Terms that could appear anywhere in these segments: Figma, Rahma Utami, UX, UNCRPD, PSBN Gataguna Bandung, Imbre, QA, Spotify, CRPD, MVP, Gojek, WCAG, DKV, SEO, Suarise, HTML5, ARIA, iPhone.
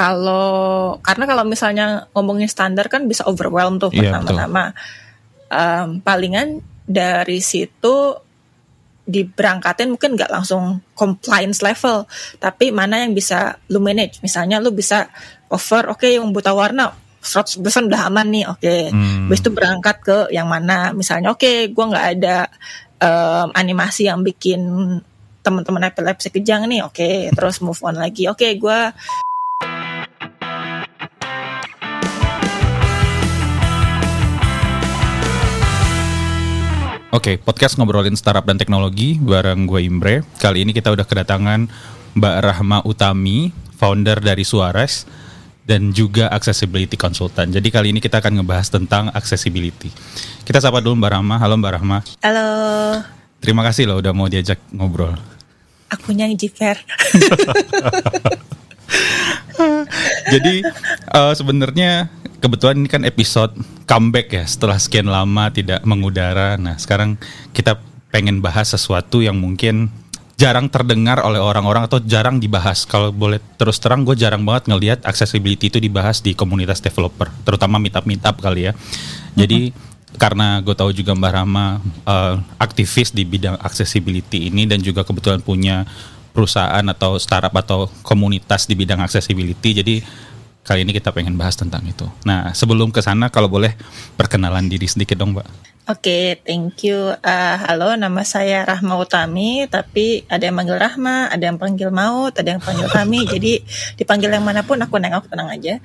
Karena kalau misalnya ngomongin standar kan bisa overwhelm tuh pertama-tama. Yeah, palingan dari situ diberangkatin mungkin nggak langsung compliance level, tapi mana yang bisa lu manage. Misalnya lu bisa cover, oke, yang buta warna 100% udah aman nih, oke. Habis itu berangkat ke yang mana? Misalnya oke, gua nggak ada animasi yang bikin teman-teman epilepsi kejang nih, oke. Terus move on lagi, oke, gua Oke, podcast ngobrolin startup dan teknologi bareng gue Imbre. Kali ini kita udah kedatangan Mbak Rahma Utami, founder dari Suarise dan juga accessibility consultant. Jadi kali ini kita akan ngebahas tentang accessibility. Kita sapa dulu Mbak Rahma. Halo Mbak Rahma. Halo. Terima kasih loh udah mau diajak ngobrol. Akunya jiper. Jadi sebenarnya kebetulan ini kan episode comeback ya, setelah sekian lama tidak mengudara. Nah sekarang kita pengen bahas sesuatu yang mungkin jarang terdengar oleh orang-orang atau jarang dibahas. Kalau boleh terus terang, gue jarang banget ngelihat accessibility itu dibahas di komunitas developer, terutama meetup kali ya. Jadi karena gue tahu juga Mbak Rahma aktivis di bidang accessibility ini dan juga kebetulan punya perusahaan atau startup atau komunitas di bidang accessibility, jadi kali ini kita pengen bahas tentang itu. Nah, sebelum ke sana kalau boleh perkenalan diri sedikit dong, Mbak. Oke, thank you. Halo, nama saya Rahma Utami, tapi ada yang manggil Rahma, ada yang panggil Maut, ada yang panggil Utami. Jadi dipanggil yang manapun aku tenang aja.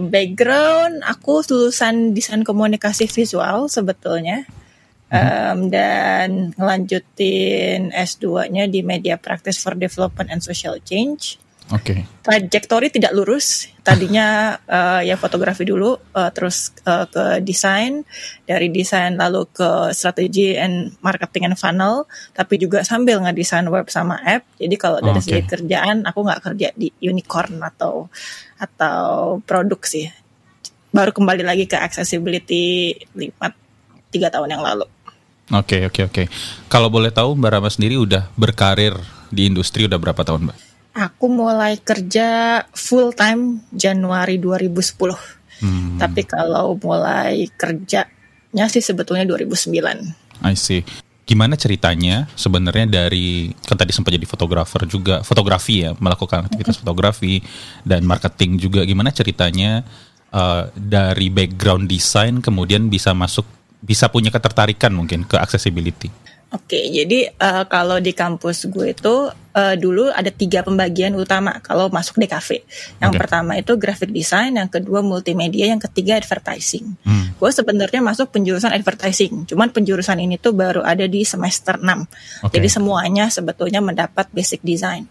Background aku lulusan desain komunikasi visual sebetulnya. Dan ngelanjutin S2-nya di Media Practice for Development and Social Change. Oke. Trajektori tidak lurus. Tadinya ya fotografi dulu, terus ke desain, dari desain lalu ke strategi and marketing and funnel, tapi juga sambil ngedesain web sama app. Jadi kalau dari segi kerjaan aku nggak kerja di unicorn atau produk sih. Baru kembali lagi ke accessibility 3 tahun yang lalu. Oke. Kalau boleh tahu Mbak Rahma sendiri udah berkarir di industri udah berapa tahun, Mbak? Aku mulai kerja full time Januari 2010. Tapi kalau mulai kerjanya sih sebetulnya 2009. I see. Gimana ceritanya sebenarnya dari, kan tadi sempat jadi fotografer juga, fotografi ya, melakukan aktivitas fotografi dan marketing juga. Gimana ceritanya dari background desain kemudian bisa masuk, bisa punya ketertarikan mungkin ke accessibility? Oke, jadi kalau di kampus gue itu dulu ada 3 pembagian utama kalau masuk DKV. Yang pertama itu graphic design, yang kedua multimedia, yang ketiga advertising. Gue sebenarnya masuk penjurusan advertising, cuman penjurusan ini tuh baru ada di semester 6. Jadi semuanya sebetulnya mendapat basic design.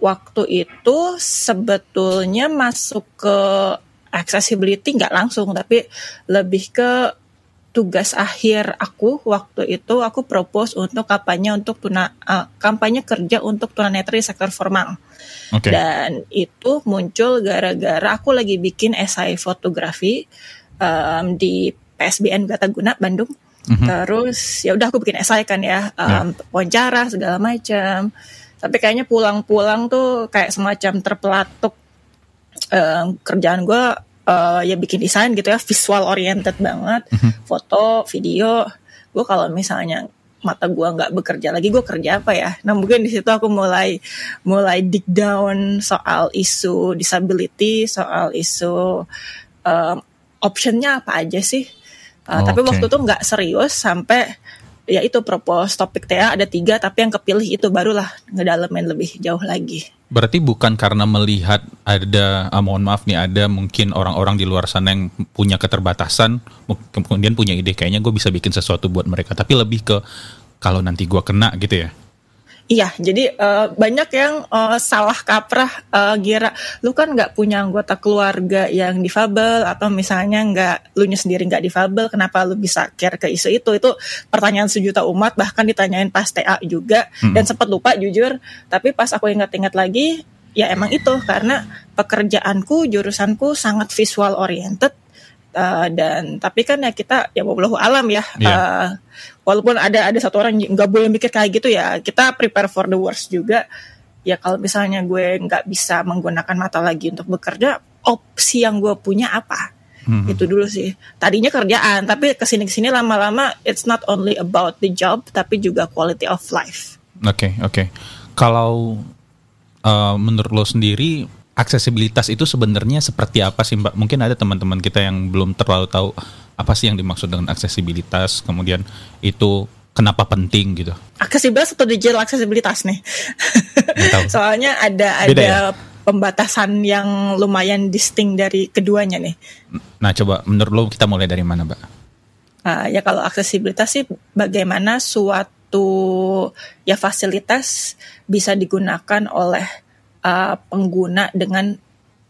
Waktu itu sebetulnya masuk ke accessibility nggak langsung, tapi lebih ke tugas akhir aku waktu itu. Aku propose untuk kampanye kerja untuk tunanetra di sektor formal. Dan itu muncul gara-gara aku lagi bikin esai fotografi di PSBN Gataguna Bandung. Terus ya udah aku bikin esai kan ya, wawancara segala macam. Tapi kayaknya pulang-pulang tuh kayak semacam terpelatuk. Kerjaan gue ya bikin desain gitu ya, visual oriented banget, foto, video. Gue kalau misalnya mata gue nggak bekerja lagi, gue kerja apa ya? Nah mungkin di situ aku mulai dig down soal isu disability, soal isu optionnya apa aja sih? Tapi waktu itu nggak serius sampai ya itu propose topik TA ada 3, tapi yang kepilih itu barulah ngedalamin lebih jauh lagi. Berarti bukan karena melihat ada, mohon maaf nih, ada mungkin orang-orang di luar sana yang punya keterbatasan, kemudian punya ide kayaknya gue bisa bikin sesuatu buat mereka, tapi lebih ke kalau nanti gue kena gitu ya? Iya, jadi banyak yang salah kaprah, kira lu kan nggak punya anggota keluarga yang difabel, atau misalnya lu sendiri nggak difabel, kenapa lu bisa care ke isu itu? Itu pertanyaan sejuta umat, bahkan ditanyain pas TA juga. Dan sempat lupa jujur, tapi pas aku ingat-ingat lagi, ya emang itu karena pekerjaanku, jurusanku sangat visual oriented. Tapi kan ya kita ya wallahu alam ya, walaupun ada satu orang nggak boleh mikir kayak gitu ya, kita prepare for the worst juga ya kalau misalnya gue nggak bisa menggunakan mata lagi untuk bekerja, opsi yang gue punya apa? Itu dulu sih. Tadinya kerjaan, tapi kesini-kesini lama-lama it's not only about the job, tapi juga quality of life. Oke. Kalau menurut lo sendiri, aksesibilitas itu sebenarnya seperti apa sih, Mbak? Mungkin ada teman-teman kita yang belum terlalu tahu apa sih yang dimaksud dengan aksesibilitas, kemudian itu kenapa penting gitu. Aksesibilitas atau digital aksesibilitas nih? Soalnya ada beda ya? Pembatasan yang lumayan distinct dari keduanya nih. Nah coba menurut lo kita mulai dari mana, Mbak? Ya kalau aksesibilitas sih bagaimana suatu ya fasilitas bisa digunakan oleh pengguna dengan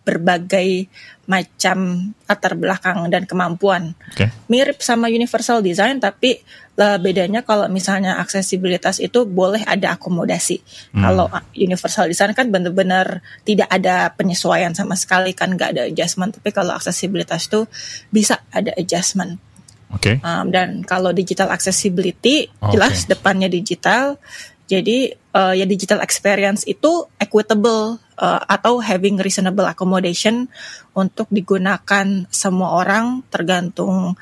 berbagai macam latar belakang dan kemampuan. Okay. Mirip sama universal design, tapi bedanya kalau misalnya aksesibilitas itu boleh ada akomodasi. Kalau universal design kan benar-benar tidak ada penyesuaian sama sekali, kan nggak ada adjustment. Tapi kalau aksesibilitas itu bisa ada adjustment. Oke. Okay. Dan kalau digital accessibility jelas depannya digital. Jadi ya digital experience itu equitable atau having reasonable accommodation untuk digunakan semua orang tergantung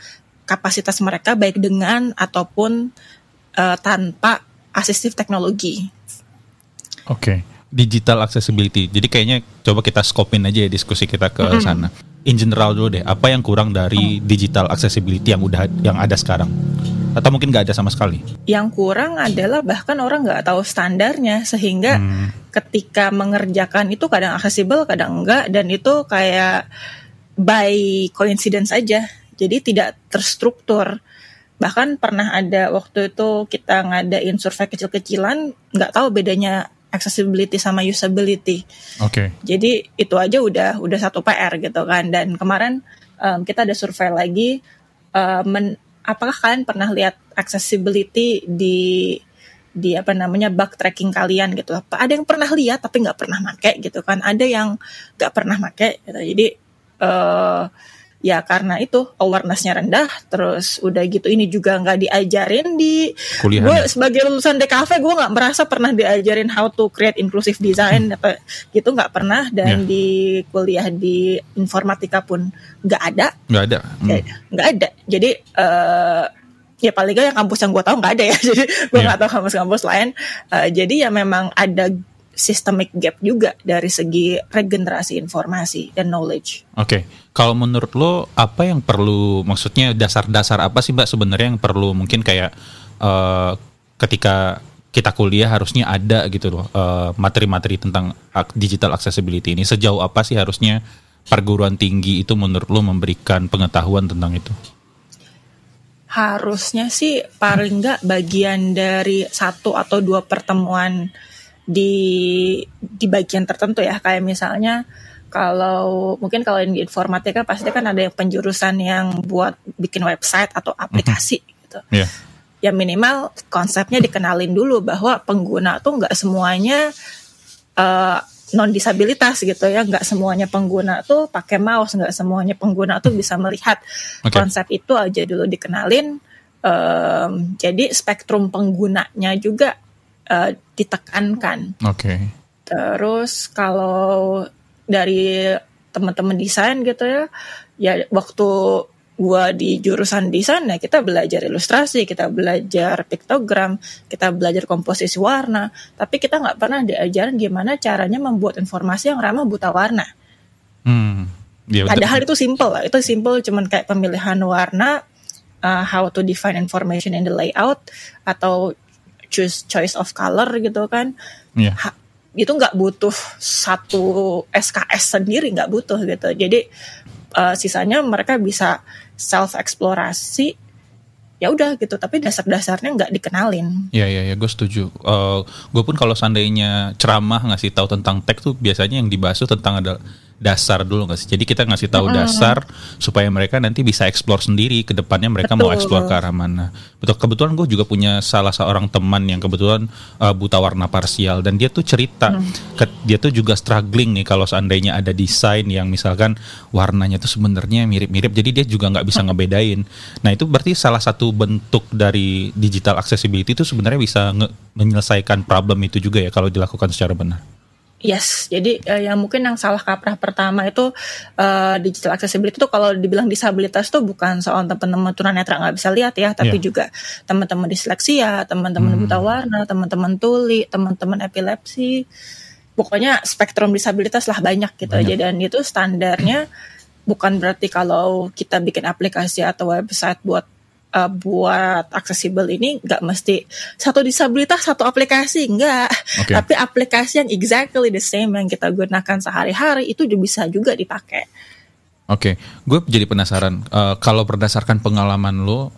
kapasitas mereka baik dengan ataupun tanpa assistive technology. Oke, digital accessibility. Jadi kayaknya coba kita skopin aja ya diskusi kita ke sana. In general dulu deh, apa yang kurang dari digital accessibility yang ada sekarang? Atau mungkin nggak ada sama sekali? Yang kurang adalah bahkan orang nggak tahu standarnya, sehingga ketika mengerjakan itu kadang aksesibel, kadang enggak, dan itu kayak by coincidence aja, jadi tidak terstruktur. Bahkan pernah ada waktu itu kita ngadain survei kecil-kecilan, nggak tahu bedanya accessibility sama usability. Oke. Jadi itu aja udah satu PR gitu kan. Dan kemarin kita ada survei lagi, apakah kalian pernah lihat accessibility di apa namanya backtracking kalian gitu? Ada yang pernah lihat tapi nggak pernah make gitu kan? Ada yang nggak pernah make gitu. Jadi ya karena itu awarenessnya rendah. Terus udah gitu ini juga nggak diajarin di kuliah. Gue sebagai lulusan DKV gue nggak merasa pernah diajarin how to create inclusive design apa gitu, nggak pernah. Dan di kuliah di informatika pun nggak ada. Jadi ya paling gak yang kampus yang gue tahu nggak ada ya. Jadi gue nggak tahu kampus-kampus lain. Jadi ya memang ada systemic gap juga dari segi regenerasi informasi dan knowledge. Oke. Kalau menurut lo apa yang perlu, maksudnya dasar-dasar apa sih Mbak sebenarnya yang perlu, mungkin kayak ketika kita kuliah harusnya ada gitu loh materi-materi tentang digital accessibility ini. Sejauh apa sih harusnya perguruan tinggi itu menurut lo memberikan pengetahuan tentang itu? Harusnya sih paling nggak bagian dari 1 atau 2 pertemuan di bagian tertentu ya. Kayak misalnya kalau mungkin kalau di informatika pasti kan ada yang penjurusan yang buat bikin website atau aplikasi gitu. Ya minimal konsepnya dikenalin dulu bahwa pengguna tuh nggak semuanya non disabilitas gitu ya, nggak semuanya pengguna tuh pakai mouse, nggak semuanya pengguna tuh bisa melihat. Konsep itu aja dulu dikenalin. Jadi spektrum penggunanya juga ditekankan. Oke. Terus kalau dari teman-teman desain gitu ya, ya waktu gua di jurusan desain ya kita belajar ilustrasi, kita belajar piktogram, kita belajar komposisi warna, tapi kita nggak pernah diajarin gimana caranya membuat informasi yang ramah buta warna. Ya, padahal itu simple lah, itu simple, cuman kayak pemilihan warna, how to define information in the layout, atau choice of color gitu kan. Itu nggak butuh satu SKS sendiri, nggak butuh gitu. Jadi sisanya mereka bisa self eksplorasi, ya udah gitu. Tapi dasar-dasarnya nggak dikenalin. Ya, gue setuju. Gue pun kalau seandainya ceramah ngasih tahu tentang teks tuh biasanya yang dibahas tentang ada dasar dulu nggak sih. Jadi kita ngasih tahu dasar supaya mereka nanti bisa eksplor sendiri. Kedepannya mereka mau eksplor ke arah mana. Betul. Kebetulan gue juga punya salah seorang teman yang kebetulan buta warna parsial, dan dia tuh cerita dia tuh juga struggling nih kalau seandainya ada desain yang misalkan warnanya tuh sebenarnya mirip-mirip. Jadi dia juga nggak bisa ngebedain. Nah itu berarti salah satu bentuk dari digital accessibility itu sebenarnya bisa menyelesaikan problem itu juga ya kalau dilakukan secara benar. Yes, jadi yang mungkin yang salah kaprah pertama itu digital accessibility itu kalau dibilang disabilitas itu bukan soal teman-teman tunanetra nggak bisa lihat ya, tapi juga teman-teman disleksia, teman-teman buta warna, teman-teman tuli, teman-teman epilepsi, pokoknya spektrum disabilitas lah banyak gitu aja. Dan itu standarnya bukan berarti kalau kita bikin aplikasi atau website buat accessible ini nggak mesti satu disabilitas satu aplikasi, nggak, tapi aplikasi yang exactly the same yang kita gunakan sehari-hari itu bisa juga dipakai. Oke, gue jadi penasaran kalau berdasarkan pengalaman lo,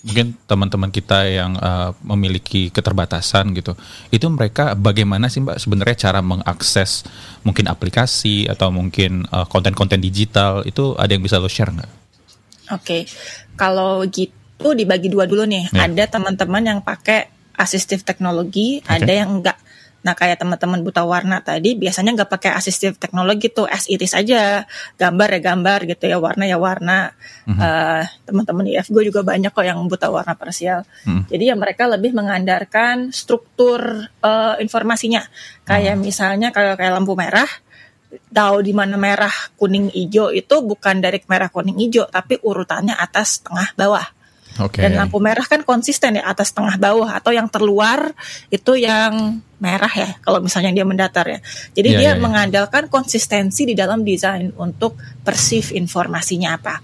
mungkin teman-teman kita yang memiliki keterbatasan gitu, itu mereka bagaimana sih Mbak sebenarnya cara mengakses mungkin aplikasi atau mungkin konten-konten digital itu, ada yang bisa lo share nggak? Oke, kalau gitu dibagi dua dulu nih. Ada teman-teman yang pakai assistive technology, ada yang enggak. Nah, kayak teman-teman buta warna tadi biasanya enggak pakai assistive technology tuh, as it is aja, gambar ya gambar gitu ya, warna ya warna. Teman-teman IF gue juga banyak kok yang buta warna parsial. Jadi ya mereka lebih mengandalkan struktur informasinya. Kayak misalnya kalau kayak lampu merah, tahu di mana merah, kuning, hijau itu bukan dari merah, kuning, hijau, tapi urutannya atas, tengah, bawah. Dan lampu merah kan konsisten ya, atas, tengah, bawah, atau yang terluar itu yang merah ya, kalau misalnya dia mendatar ya. Jadi dia mengandalkan konsistensi di dalam desain untuk perceive informasinya apa.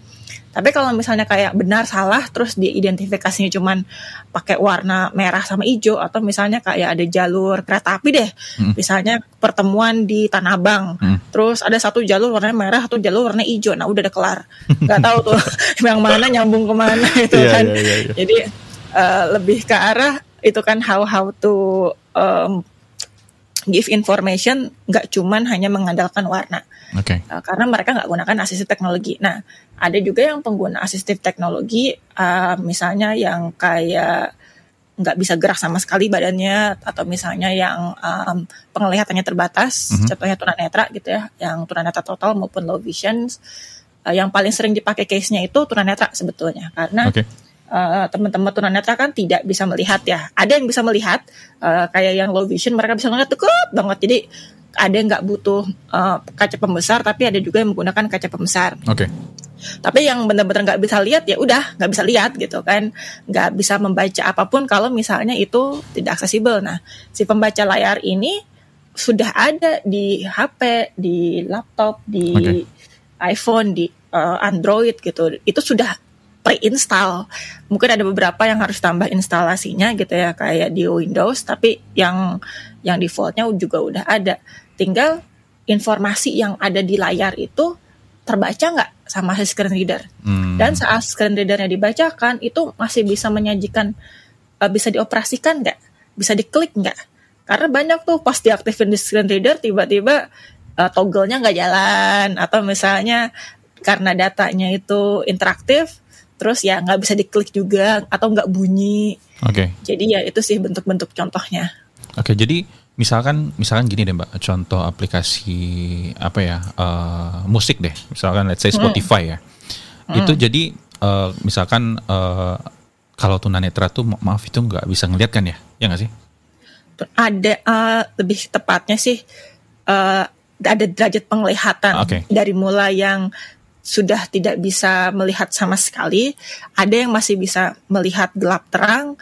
Tapi kalau misalnya kayak benar salah, terus diidentifikasinya cuman pakai warna merah sama hijau, atau misalnya kayak ada jalur kereta api deh, misalnya pertemuan di Tanah Abang, terus ada satu jalur warna merah, satu jalur warna hijau, nah udah kelar, nggak tahu tuh yang mana nyambung kemana itu kan. Jadi lebih ke arah itu kan, how to give information, nggak cuman hanya mengandalkan warna. Karena mereka nggak gunakan asistif teknologi. Nah, ada juga yang pengguna asistif teknologi, misalnya yang kayak nggak bisa gerak sama sekali badannya, atau misalnya yang penglihatannya terbatas, contohnya tunanetra gitu ya, yang tunanetra total maupun low vision. Yang paling sering dipakai case-nya itu tunanetra sebetulnya, karena teman-teman tunanetra kan tidak bisa melihat ya. Ada yang bisa melihat, kayak yang low vision mereka bisa melihat dekat banget, jadi ada yang nggak butuh kaca pembesar, tapi ada juga yang menggunakan kaca pembesar. Tapi yang benar-benar nggak bisa lihat ya udah nggak bisa lihat gitu kan, nggak bisa membaca apapun kalau misalnya itu tidak aksesibel. Nah, si pembaca layar ini sudah ada di HP, di laptop, di iPhone, di Android gitu. Itu sudah pre-install. Mungkin ada beberapa yang harus tambah instalasinya gitu ya, kayak di Windows, tapi yang defaultnya juga udah ada. Tinggal informasi yang ada di layar itu terbaca nggak sama si screen reader. Dan saat screen readernya dibacakan, itu masih bisa menyajikan, bisa dioperasikan nggak, bisa diklik nggak. Karena banyak tuh pas diaktifin di screen reader, tiba-tiba toggle-nya nggak jalan, atau misalnya karena datanya itu interaktif, terus ya nggak bisa diklik juga, atau nggak bunyi. Jadi ya itu sih bentuk-bentuk contohnya. Jadi misalkan gini deh Mbak, contoh aplikasi apa ya, musik deh, misalkan let's say Spotify ya. Itu jadi misalkan kalau tunanetra tuh maaf itu nggak bisa ngelihat kan ya, ya nggak sih? Ada lebih tepatnya sih ada derajat penglihatan, dari mulai yang sudah tidak bisa melihat sama sekali, ada yang masih bisa melihat gelap terang,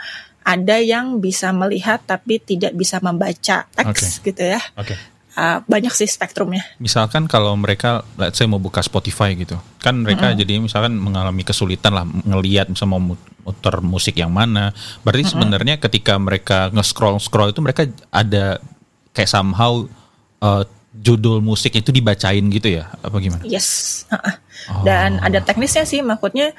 ada yang bisa melihat tapi tidak bisa membaca teks gitu ya. Banyak sih spektrumnya. Misalkan kalau mereka let's say mau buka Spotify gitu, kan mereka jadi misalkan mengalami kesulitan lah ngelihat misalnya mau muter musik yang mana. Berarti sebenarnya ketika mereka nge-scroll itu mereka ada kayak somehow judul musik itu dibacain gitu ya, apa gimana? Yes. Dan ada teknisnya sih, maksudnya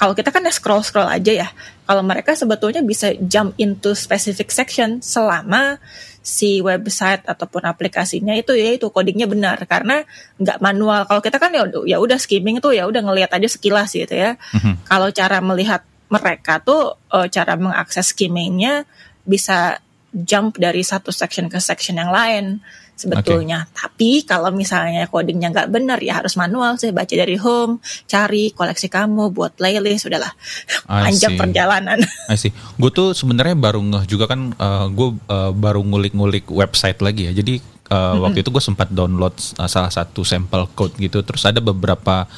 kalau kita kan scroll-scroll aja ya. Kalau mereka sebetulnya bisa jump into specific section selama si website ataupun aplikasinya itu ya itu codingnya benar, karena nggak manual. Kalau kita kan ya udah skimming tuh, ya udah ngelihat aja sekilas gitu ya. Kalau cara melihat mereka tuh, cara mengakses skimmingnya bisa jump dari satu section ke section yang lain. sebetulnya. Okay. Tapi kalau misalnya codingnya nggak benar, ya harus manual sih, baca dari home, cari koleksi kamu, buat playlist, udahlah panjang perjalanan. Gue tuh sebenarnya baru ngeh juga kan, gue baru ngulik-ngulik website lagi ya. Jadi waktu itu gue sempat download salah satu sampel code gitu, terus ada beberapa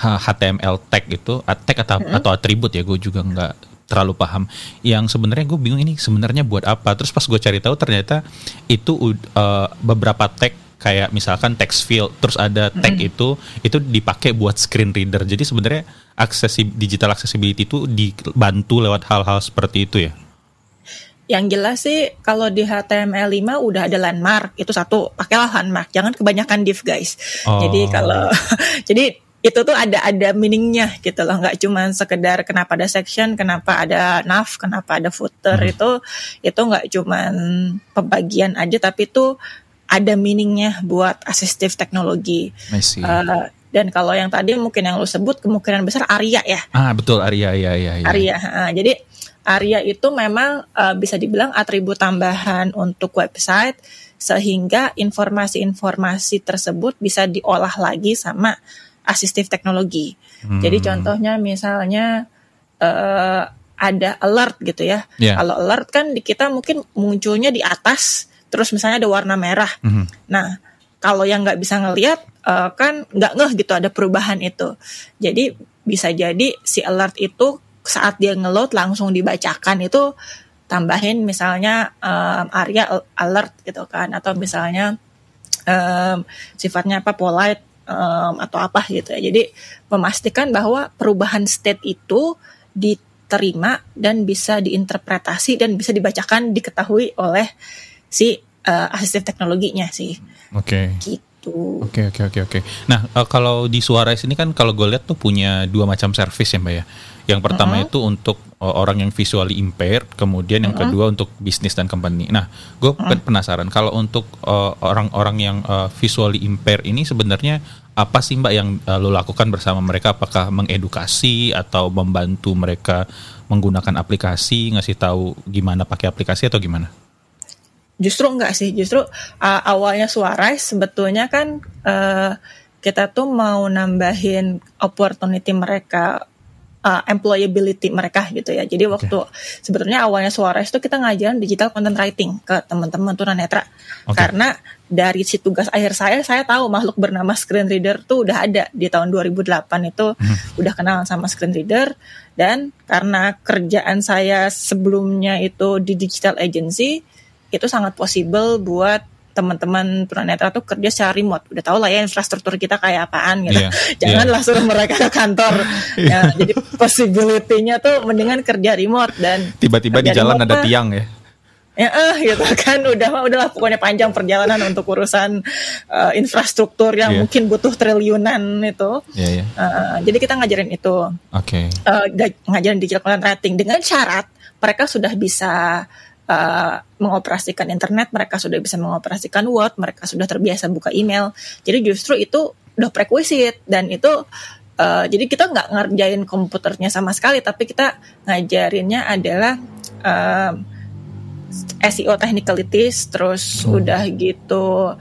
HTML tag gitu, tag atau atribut ya, gue juga nggak terlalu paham, yang sebenarnya gue bingung ini sebenarnya buat apa. Terus pas gue cari tahu ternyata itu beberapa tag kayak misalkan text field, terus ada tag itu dipakai buat screen reader. Jadi sebenarnya digital accessibility itu dibantu lewat hal-hal seperti itu ya. Yang jelas sih kalau di HTML5 udah ada landmark, itu satu, pakailah landmark, jangan kebanyakan div guys. Jadi kalau itu tuh ada meaningnya gitu loh, nggak cuma sekedar kenapa ada section, kenapa ada nav, kenapa ada footer, itu nggak cuma pembagian aja, tapi itu ada meaningnya buat assistive technology. Dan kalau yang tadi mungkin yang lo sebut kemungkinan besar ARIA ya. Betul, ARIA ya. ARIA. Jadi ARIA itu memang bisa dibilang atribut tambahan untuk website, sehingga informasi-informasi tersebut bisa diolah lagi sama assistive teknologi. Jadi contohnya misalnya ada alert gitu ya. Kalau alert kan kita mungkin munculnya di atas, terus misalnya ada warna merah. Nah, kalau yang nggak bisa ngelihat kan nggak ngeh gitu ada perubahan itu. Jadi bisa jadi si alert itu saat dia nge-load langsung dibacakan, itu tambahin misalnya ARIA alert gitu kan, atau misalnya sifatnya apa, polite atau apa gitu ya. Jadi memastikan bahwa perubahan state itu diterima dan bisa diinterpretasi dan bisa dibacakan, diketahui oleh si asisten teknologinya sih. Oke. Nah kalau di Suarise ini kan kalau gue lihat tuh punya dua macam service ya Mbak ya. Yang pertama itu untuk orang yang visually impaired, kemudian yang kedua untuk bisnis dan company. Nah, gue penasaran kalau untuk orang-orang yang visually impaired ini sebenarnya apa sih Mbak yang lo lakukan bersama mereka? Apakah mengedukasi atau membantu mereka menggunakan aplikasi, ngasih tahu gimana pakai aplikasi atau gimana? Justru enggak sih, justru awalnya Suarise sebetulnya kan kita tuh mau nambahin opportunity mereka, employability mereka gitu ya. Jadi waktu sebetulnya awalnya Suarise itu kita ngajarin digital content writing ke teman-teman tunanetra. Karena dari si tugas akhir saya tahu makhluk bernama screen reader tuh udah ada di tahun 2008 itu, udah kenal sama screen reader. Dan karena kerjaan saya sebelumnya itu di digital agency, itu sangat possible buat teman-teman tunanetra tuh kerja secara remote, udah tau lah ya infrastruktur kita kayak apaan gitu. Janganlah suruh mereka ke kantor. Jadi possibility-nya tuh mendingan kerja remote, dan tiba-tiba di jalan ada tiang ya. Gitu kan, udahlah pokoknya panjang perjalanan untuk urusan infrastruktur yang mungkin butuh triliunan itu. Jadi kita ngajarin itu. Ngajarin digital content writing dengan syarat mereka sudah bisa mengoperasikan internet, mereka sudah bisa mengoperasikan Word, mereka sudah terbiasa buka email. Jadi justru itu udah prerequisite, dan itu jadi kita nggak ngerjain komputernya sama sekali, tapi kita ngajarinnya adalah SEO technicalities, terus udah gitu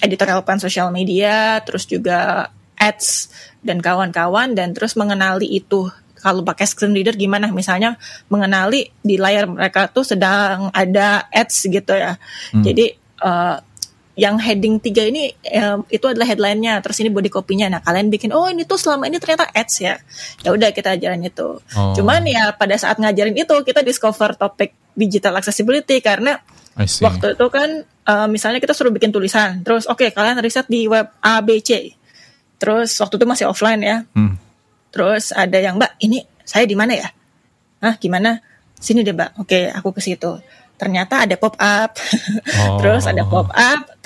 editorial plan social media, terus juga ads dan kawan-kawan, dan terus mengenali itu. Kalau pakai screen reader gimana? Misalnya mengenali di layar mereka tuh sedang ada ads gitu ya. Jadi yang heading 3 ini itu adalah headline-nya, terus ini body copy-nya. Nah, kalian bikin ini tuh selama ini ternyata ads ya. Ya udah kita ajarin itu. Cuman ya pada saat ngajarin itu kita discover topik digital accessibility, karena waktu itu kan misalnya kita suruh bikin tulisan, terus kalian riset di web ABC. Terus waktu itu masih offline ya. Terus ada yang, Mbak, ini saya di mana ya? Gimana? Sini deh, Mbak. Aku ke situ. Ternyata ada pop up.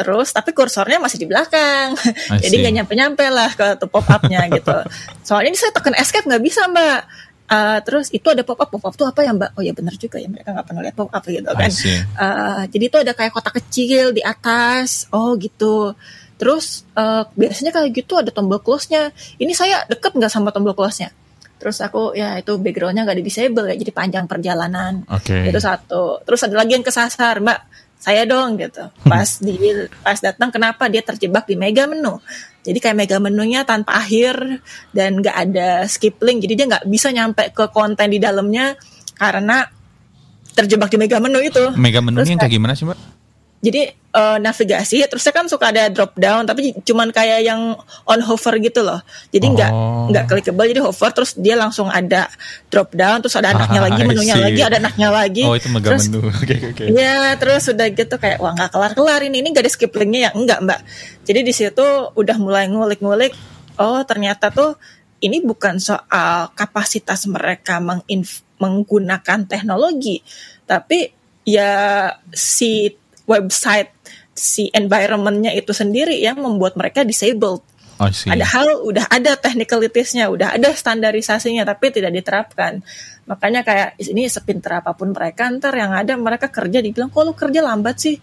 Terus tapi kursornya masih di belakang. Jadi nggak nyampe-nyampe lah ke pop up-nya gitu. Soalnya ini saya tekan escape nggak bisa, Mbak. Terus itu ada pop up. Pop up tuh apa ya, Mbak? Oh ya benar juga ya, mereka nggak pernah lihat pop up gitu kan. Jadi itu ada kayak kotak kecil di atas. Oh gitu. Terus biasanya kayak gitu ada tombol close-nya. Ini saya deket nggak sama tombol close-nya? Terus aku ya itu background-nya nggak ada disable ya, jadi panjang perjalanan. Itu satu. Terus ada lagi yang kesasar, Mbak. saya dong gitu. Pas datang kenapa dia terjebak di mega menu. Jadi kayak mega menunya tanpa akhir dan nggak ada skip link. Jadi dia nggak bisa nyampe ke konten di dalamnya karena terjebak di mega menu itu. Mega menunya kayak gimana sih, Mbak? Jadi navigasi terusnya kan suka ada drop down tapi cuman kayak yang on hover gitu loh. Jadi nggak clickable, jadi hover terus dia langsung ada drop down, terus ada anaknya lagi, menunya lagi, ada anaknya lagi. Oh, itu mega terus, menu. Okay. Ya, terus udah gitu kayak wah nggak kelar-kelar ini nggak ada skip linknya ya enggak, Mbak. Jadi di situ udah mulai ngulik-ngulik. Oh, ternyata tuh ini bukan soal kapasitas mereka menggunakan teknologi, tapi ya si website, si environment-nya itu sendiri yang membuat mereka disabled. Padahal udah ada technicalities-nya, udah ada standarisasinya, tapi tidak diterapkan. Makanya kayak ini sepinter apapun mereka, ntar yang ada mereka kerja dibilang, kok lu kerja lambat sih?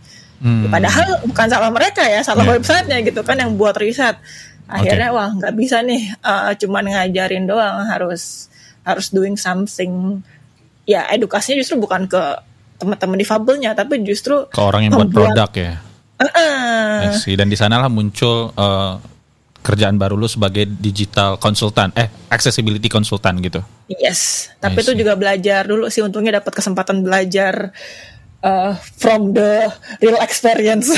Padahal bukan salah mereka ya, salah website-nya gitu kan yang buat riset. Akhirnya wah nggak bisa nih, cuman ngajarin doang, harus doing something. Ya edukasinya justru bukan ke teman-teman difabelnya, tapi justru ke orang yang buat produk ya. Dan di sanalah muncul kerjaan baru lu sebagai digital konsultan, accessibility konsultan gitu. Yes, tapi itu juga belajar dulu sih, untungnya dapat kesempatan belajar from the real experience.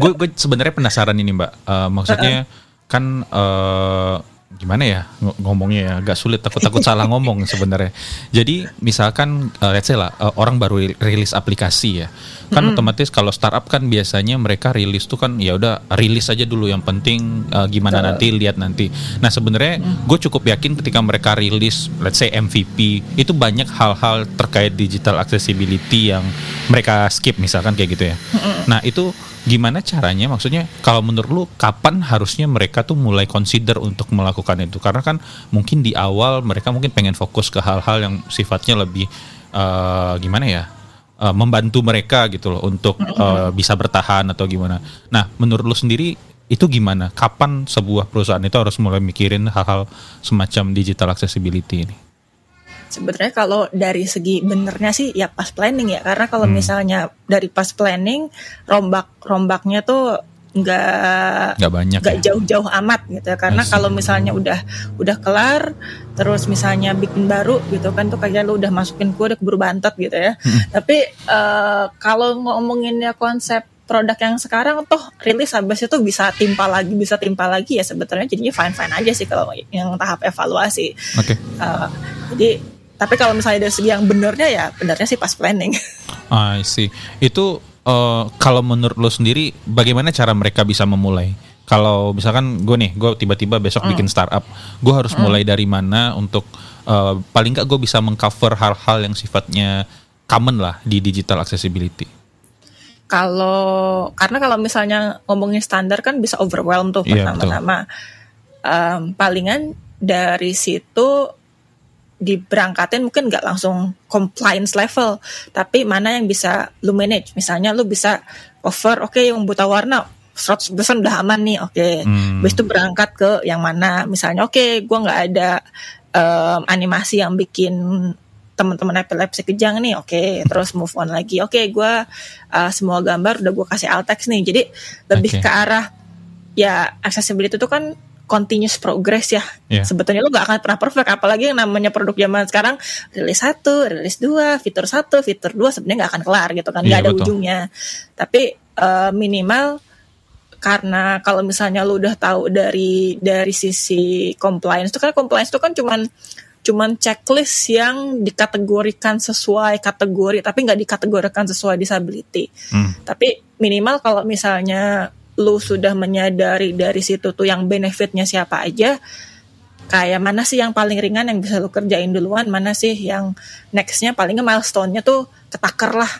Gue sebenarnya penasaran ini, Mbak. Maksudnya kan gimana ya ngomongnya ya, agak sulit, takut salah ngomong sebenarnya. Jadi misalkan let's say lah orang baru rilis aplikasi ya. Kan otomatis kalau startup kan biasanya mereka rilis tuh kan ya udah rilis aja dulu yang penting gimana nanti lihat nanti. Nah, sebenarnya gue cukup yakin ketika mereka rilis let's say MVP itu banyak hal-hal terkait digital accessibility yang mereka skip misalkan kayak gitu ya. Nah, itu gimana caranya, maksudnya kalau menurut lu kapan harusnya mereka tuh mulai consider untuk melakukan itu? Karena kan mungkin di awal mereka mungkin pengen fokus ke hal-hal yang sifatnya lebih membantu mereka gitu loh untuk bisa bertahan atau gimana. Nah, menurut lu sendiri itu gimana? Kapan sebuah perusahaan itu harus mulai mikirin hal-hal semacam digital accessibility ini? Sebenarnya kalau dari segi benernya sih ya pas planning ya, karena kalau misalnya dari pas planning rombaknya tuh nggak jauh-jauh amat gitu ya, karena kalau misalnya udah kelar terus misalnya bikin baru gitu kan tuh kayak lu udah masukin kode keburu bantet gitu ya. Tapi kalau ngomonginnya konsep produk yang sekarang tuh rilis habis itu bisa timpa lagi ya, sebetulnya jadinya fine aja sih kalau yang tahap evaluasi. Jadi tapi kalau misalnya dari segi yang benernya sih pas planning. I see. Itu kalau menurut lo sendiri bagaimana cara mereka bisa memulai? Kalau misalkan gue tiba-tiba besok bikin startup, gue harus mulai dari mana untuk paling nggak gue bisa mengcover hal-hal yang sifatnya common lah di digital accessibility. Karena kalau misalnya ngomongin standar kan bisa overwhelm tuh pertama-tama. Palingan dari situ diberangkatin mungkin nggak langsung compliance level, tapi mana yang bisa lu manage. Misalnya lu bisa cover, oke yang buta warna 100% udah aman nih, oke. Habis itu berangkat ke yang mana. Misalnya oke gue nggak ada animasi yang bikin teman-teman epilepsi kejang nih, oke. Terus move on lagi, oke gue semua gambar udah gue kasih alt text nih. Jadi lebih ke arah ya accessibility itu kan continuous progress ya. Sebetulnya lo gak akan pernah perfect, apalagi yang namanya produk zaman sekarang rilis 1, rilis 2, fitur 1, fitur 2 sebenarnya gak akan kelar gitu kan, gak ada ujungnya. Tapi minimal karena kalau misalnya lo udah tahu dari sisi compliance itu, karena compliance itu kan cuman checklist yang dikategorikan sesuai kategori tapi gak dikategorikan sesuai disability. Tapi minimal kalau misalnya lu sudah menyadari dari situ tuh yang benefitnya siapa aja, kayak mana sih yang paling ringan yang bisa lu kerjain duluan, mana sih yang nextnya palingnya milestone-nya tuh ketaker lah.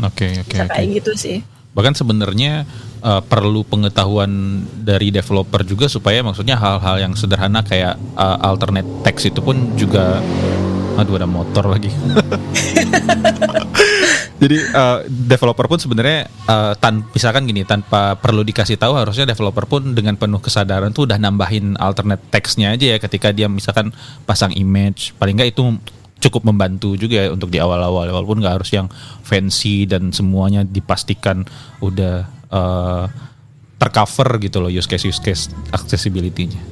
Oke. Kayak gitu sih. Bahkan sebenarnya perlu pengetahuan dari developer juga supaya maksudnya hal-hal yang sederhana kayak alternate text itu pun juga. Aduh, ada motor lagi. Jadi developer pun sebenarnya misalkan gini, tanpa perlu dikasih tahu harusnya developer pun dengan penuh kesadaran tuh udah nambahin alternate text-nya aja ya, ketika dia misalkan pasang image paling nggak itu cukup membantu juga untuk di awal-awal, walaupun nggak harus yang fancy dan semuanya dipastikan udah tercover gitu loh use case accessibility-nya.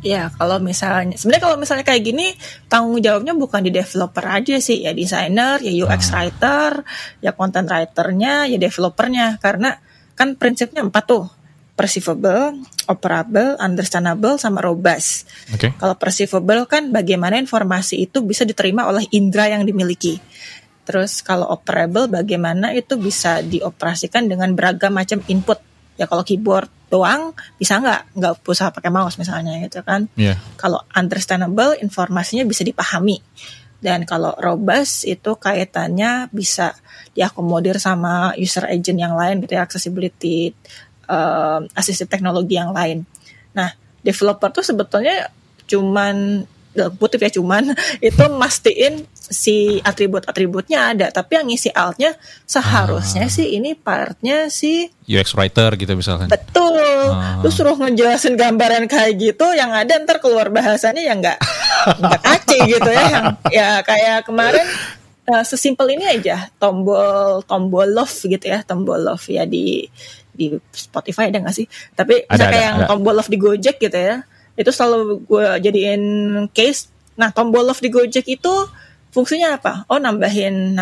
Ya, kalau misalnya kayak gini tanggung jawabnya bukan di developer aja sih, ya designer, ya UX writer, ya content writer-nya, ya developernya, karena kan prinsipnya 4 tuh. Perceivable, operable, understandable, sama robust. Okay. Kalau perceivable kan bagaimana informasi itu bisa diterima oleh indera yang dimiliki. Terus kalau operable bagaimana itu bisa dioperasikan dengan beragam macam input. Ya kalau keyboard doang bisa nggak usah pakai mouse misalnya gitu kan. Yeah. Kalau understandable informasinya bisa dipahami. Dan kalau robust itu kaitannya bisa diakomodir sama user agent yang lain gitu ya, accessibility asisten teknologi yang lain. Nah, developer tuh sebetulnya cuman itu mastiin si atribut-atributnya ada, tapi yang ngisi altnya seharusnya sih ini partnya si UX writer gitu misalkan. Betul. Lu suruh ngejelasin gambaran kayak gitu, yang ada ntar keluar bahasanya yang nggak kaci gitu ya, yang ya kayak kemarin. Sesimpel ini aja, tombol love gitu ya, tombol love ya di Spotify ada nggak sih? Tapi misalnya kayak yang tombol love di Gojek gitu ya, itu selalu gue jadiin case. Nah, tombol love di Gojek itu fungsinya apa? Oh, nambahin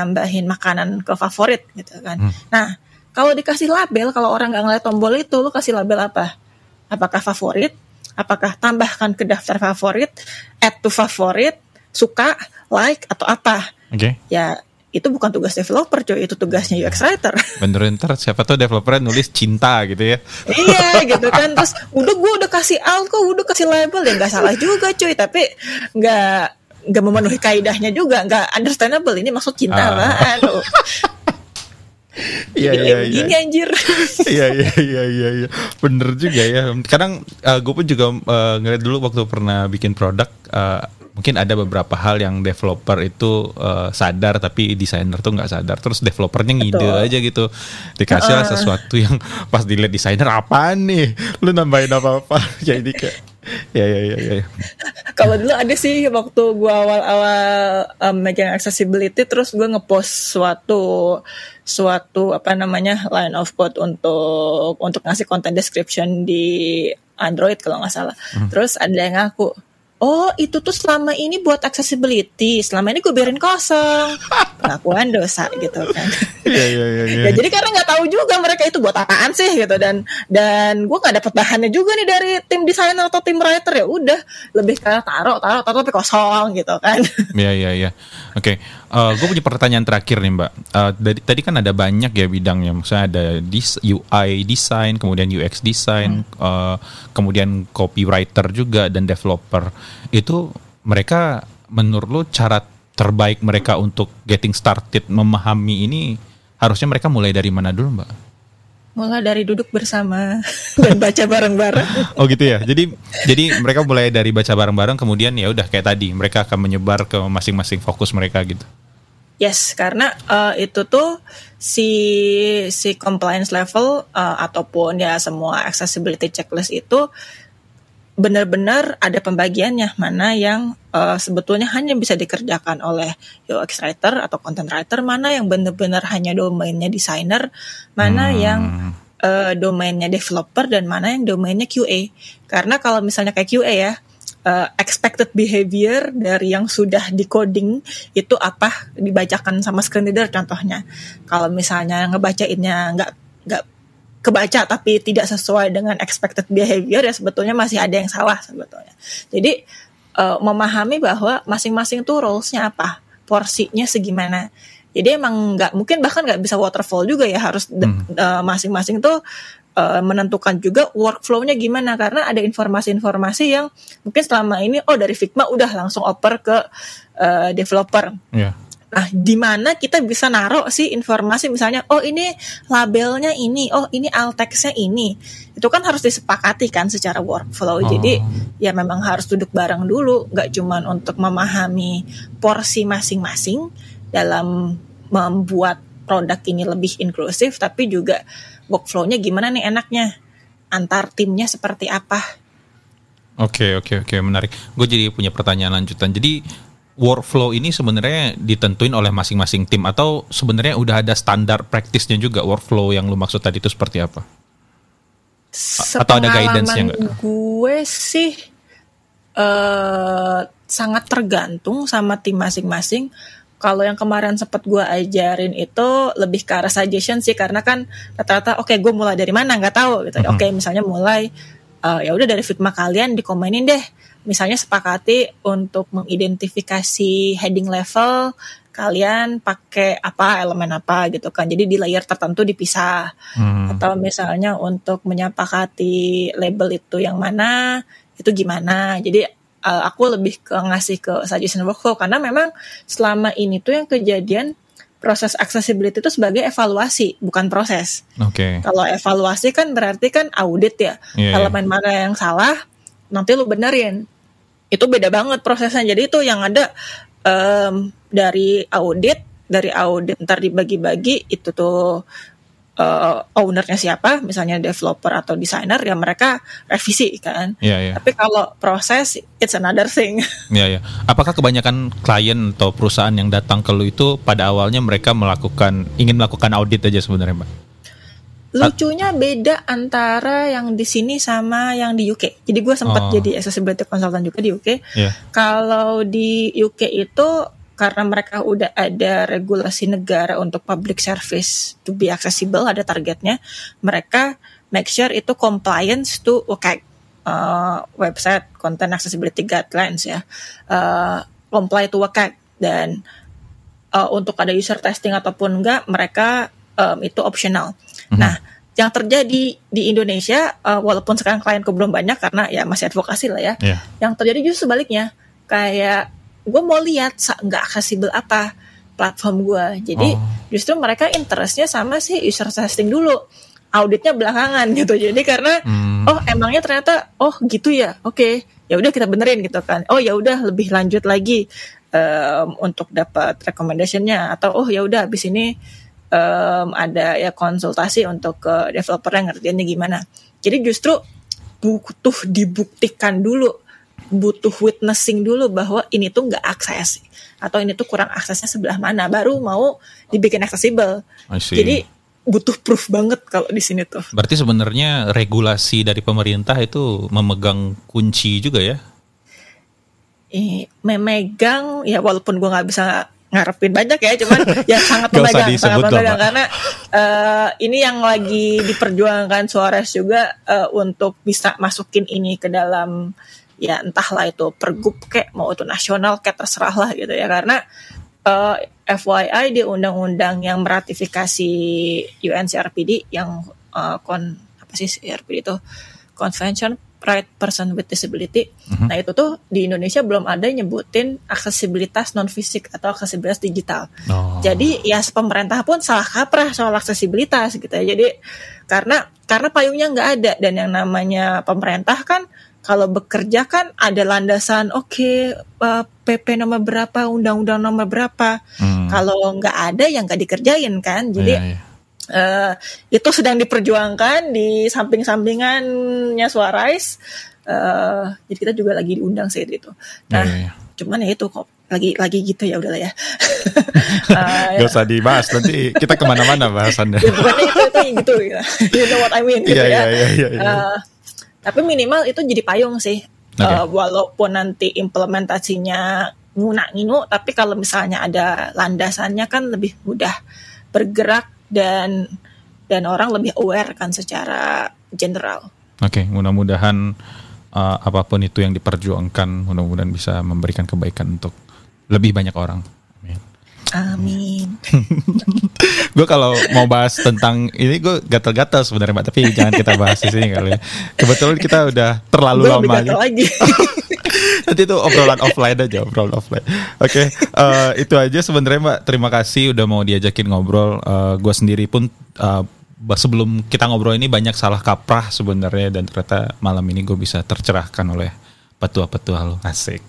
makanan ke favorit gitu kan. Nah, kalau dikasih label, kalau orang nggak ngeliat tombol itu, lu kasih label apa? Apakah favorit? Apakah tambahkan ke daftar favorit? Add to favorit? Suka? Like? Atau apa? Okay. Ya itu bukan tugas developer coy, itu tugasnya UX writer. Beneran ntar siapa tuh developernya nulis cinta gitu ya. Iya gitu kan, terus gue udah kasih alt kok, udah kasih label ya nggak salah juga coy, tapi nggak memenuhi kaidahnya juga, nggak understandable ini maksud cinta apaan. Iya. Anjir. Iya. Bener juga ya. Kadang gue pun juga ngeliat dulu waktu pernah bikin produk. Mungkin ada beberapa hal yang developer itu sadar tapi desainer tuh nggak sadar, terus developernya ngide aja gitu, dikasih sesuatu yang pas dilihat desainer apaan nih, lu nambahin apa-apa jadi kayak ya. Kalau dulu ada sih waktu gue awal-awal megang accessibility, terus gue ngepost suatu apa namanya line of code untuk ngasih content description di Android kalau nggak salah, terus ada yang ngaku, oh itu tuh selama ini buat accessibility, selama ini gue biarin kosong. Pengakuan dosa gitu kan. Iya. Ya jadi karena nggak tahu juga mereka itu buat apaan sih gitu, dan gue nggak dapet bahannya juga nih dari tim desainer atau tim writer, ya udah lebih kayak taruh tapi kosong gitu kan. Iya. Oke. Gue punya pertanyaan terakhir nih Mbak. Tadi kan ada banyak ya bidangnya, misalnya ada UI design, kemudian UX design, kemudian copywriter juga dan developer. Itu mereka menurut lo cara terbaik mereka untuk getting started memahami ini harusnya mereka mulai dari mana dulu Mbak? Mulai dari duduk bersama dan baca bareng-bareng. Oh gitu ya. Jadi mereka mulai dari baca bareng-bareng, kemudian ya udah kayak tadi mereka akan menyebar ke masing-masing fokus mereka gitu. Yes, karena itu tuh si compliance level ataupun ya semua accessibility checklist itu benar-benar ada pembagiannya, mana yang sebetulnya hanya bisa dikerjakan oleh UX writer atau content writer, mana yang benar-benar hanya domainnya designer, mana yang domainnya developer, dan mana yang domainnya QA. Karena kalau misalnya kayak QA ya, expected behavior dari yang sudah decoding itu apa dibacakan sama screen reader contohnya. Kalau misalnya ngebacainnya nggak kebaca tapi tidak sesuai dengan expected behavior, ya sebetulnya masih ada yang salah sebetulnya. Jadi memahami bahwa masing-masing tuh roles-nya apa, porsinya segimana. Jadi emang nggak mungkin, bahkan nggak bisa waterfall juga ya, harus masing-masing tuh menentukan juga workflow-nya gimana, karena ada informasi-informasi yang mungkin selama ini dari Figma udah langsung oper ke developer. Yeah. Nah, di mana kita bisa naruh sih informasi, misalnya, oh ini labelnya ini, oh ini alt text-nya ini. Itu kan harus disepakati kan secara workflow. Jadi ya memang harus duduk bareng dulu, nggak cuma untuk memahami porsi masing-masing dalam membuat produk ini lebih inklusif, tapi juga workflow-nya gimana nih enaknya, antar timnya seperti apa. Oke, menarik. Gue jadi punya pertanyaan lanjutan. Jadi workflow ini sebenarnya ditentuin oleh masing-masing tim atau sebenarnya udah ada standar praktisnya juga? Workflow yang lu maksud tadi itu seperti apa? Atau ada guidance-nya enggak? Gue sih sangat tergantung sama tim masing-masing. Kalau yang kemarin sempat gue ajarin itu lebih ke arah suggestion sih, karena kan rata-rata oke, gue mulai dari mana nggak tahu gitu. Mm-hmm. Oke, misalnya mulai ya udah dari Figma kalian dikomenin deh. Misalnya sepakati untuk mengidentifikasi heading level kalian pakai apa, elemen apa gitu kan. Jadi di layer tertentu dipisah. Atau misalnya untuk menyepakati label itu yang mana, itu gimana. Jadi aku lebih ke ngasih ke suggestion workflow, karena memang selama ini tuh yang kejadian proses accessibility itu sebagai evaluasi, bukan proses. Oke. Okay. Kalau evaluasi kan berarti kan audit ya. Elemen mana yang salah nanti lu benerin. Itu beda banget prosesnya. Jadi itu yang ada dari audit ntar dibagi-bagi itu tuh ownernya siapa, misalnya developer atau designer, ya mereka revisi kan. Tapi kalau proses it's another thing. Apakah kebanyakan klien atau perusahaan yang datang ke lu itu pada awalnya mereka ingin melakukan audit aja sebenarnya, Mbak? Lucunya beda antara yang di sini sama yang di UK. Jadi gue sempat jadi accessibility consultant juga di UK. Kalau di UK itu karena mereka udah ada regulasi negara untuk public service to be accessible, ada targetnya. Mereka make sure itu compliance to WCAG, website content accessibility guidelines ya, comply to WCAG. Dan untuk ada user testing ataupun enggak, mereka itu optional. Nah, yang terjadi di Indonesia, walaupun sekarang klienku belum banyak karena ya masih advokasi lah ya. Yang terjadi justru sebaliknya, kayak gue mau lihat nggak accessible apa platform gue. Jadi justru mereka interestnya sama sih user testing dulu, auditnya belakangan gitu. Jadi karena emangnya ternyata gitu ya, oke, ya udah kita benerin gitu kan. Oh ya udah lebih lanjut lagi untuk dapat recommendation-nya, atau ya udah abis ini ada ya konsultasi untuk ke developer yang ngertiannya gimana. Jadi justru butuh dibuktikan dulu, butuh witnessing dulu bahwa ini tuh nggak akses atau ini tuh kurang aksesnya sebelah mana, baru mau dibikin accessible. Jadi butuh proof banget kalau di sini tuh. Berarti sebenarnya regulasi dari pemerintah itu memegang kunci juga ya? Memegang ya, walaupun gue nggak bisa ngarepin banyak ya, cuman ya sangat memegang karena ini yang lagi diperjuangkan Suarise juga untuk bisa masukin ini ke dalam ya entahlah itu pergub kayak mau itu nasional kayak terserah lah gitu ya, karena FYI di undang-undang yang meratifikasi UNCRPD yang CRPD itu Convention Right Person with Disability. Nah itu tuh di Indonesia belum ada nyebutin aksesibilitas non fisik atau aksesibilitas digital. Jadi ya pemerintah pun salah kaprah soal aksesibilitas gitu ya. Jadi karena payungnya nggak ada, dan yang namanya pemerintah kan kalau bekerja kan ada landasan. PP nomor berapa, undang-undang nomor berapa. Kalau nggak ada ya nggak dikerjain kan. Jadi itu sedang diperjuangkan di samping-sampingannya Suarise. Jadi kita juga lagi diundang sih itu. Nah, cuman ya itu kok lagi gitu ya udahlah ya. Gak usah dibahas, nanti kita kemana-mana bahasannya. Ya, bukannya itu gitu. You know what I mean. Gitu, tapi minimal itu jadi payung sih. Walaupun nanti implementasinya nguna-nginu, tapi kalau misalnya ada landasannya kan lebih mudah bergerak. Dan orang lebih aware kan secara general. Oke, mudah-mudahan apapun itu yang diperjuangkan, mudah-mudahan bisa memberikan kebaikan untuk lebih banyak orang. Amin. Gue kalau mau bahas tentang ini gue gatel-gatel sebenarnya, Mbak, tapi jangan kita bahas di sini kali ya. Kebetulan kita udah terlalu lama lagi. Nanti itu obrolan offline aja. Oke, itu aja sebenarnya, Mbak. Terima kasih udah mau diajakin ngobrol. Gue sendiri pun sebelum kita ngobrol ini banyak salah kaprah sebenarnya, dan ternyata malam ini gue bisa tercerahkan oleh petua-petua lo. Asik.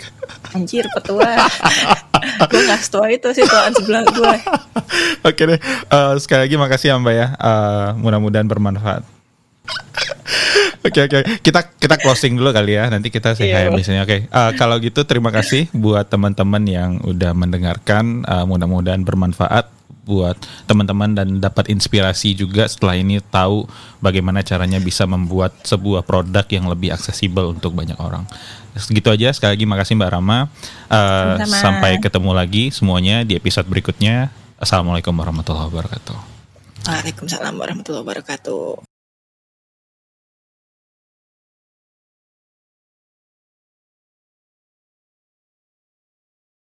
Anjir, petua. Gue gak setua itu sih, tuaan sebelah gue. Oke deh, sekali lagi makasih ya, Mbak ya. Mudah-mudahan bermanfaat. Oke, Oke. Kita closing dulu kali ya. Nanti kita say hi biasanya. Oke. Kalau gitu terima kasih buat teman-teman yang udah mendengarkan. Mudah-mudahan bermanfaat buat teman-teman dan dapat inspirasi juga setelah ini, tahu bagaimana caranya bisa membuat sebuah produk yang lebih aksesibel untuk banyak orang. Segitu aja, sekali lagi makasih Mbak Rahma. Sampai ketemu lagi semuanya di episode berikutnya. Assalamualaikum warahmatullahi wabarakatuh. Waalaikumsalam warahmatullahi wabarakatuh.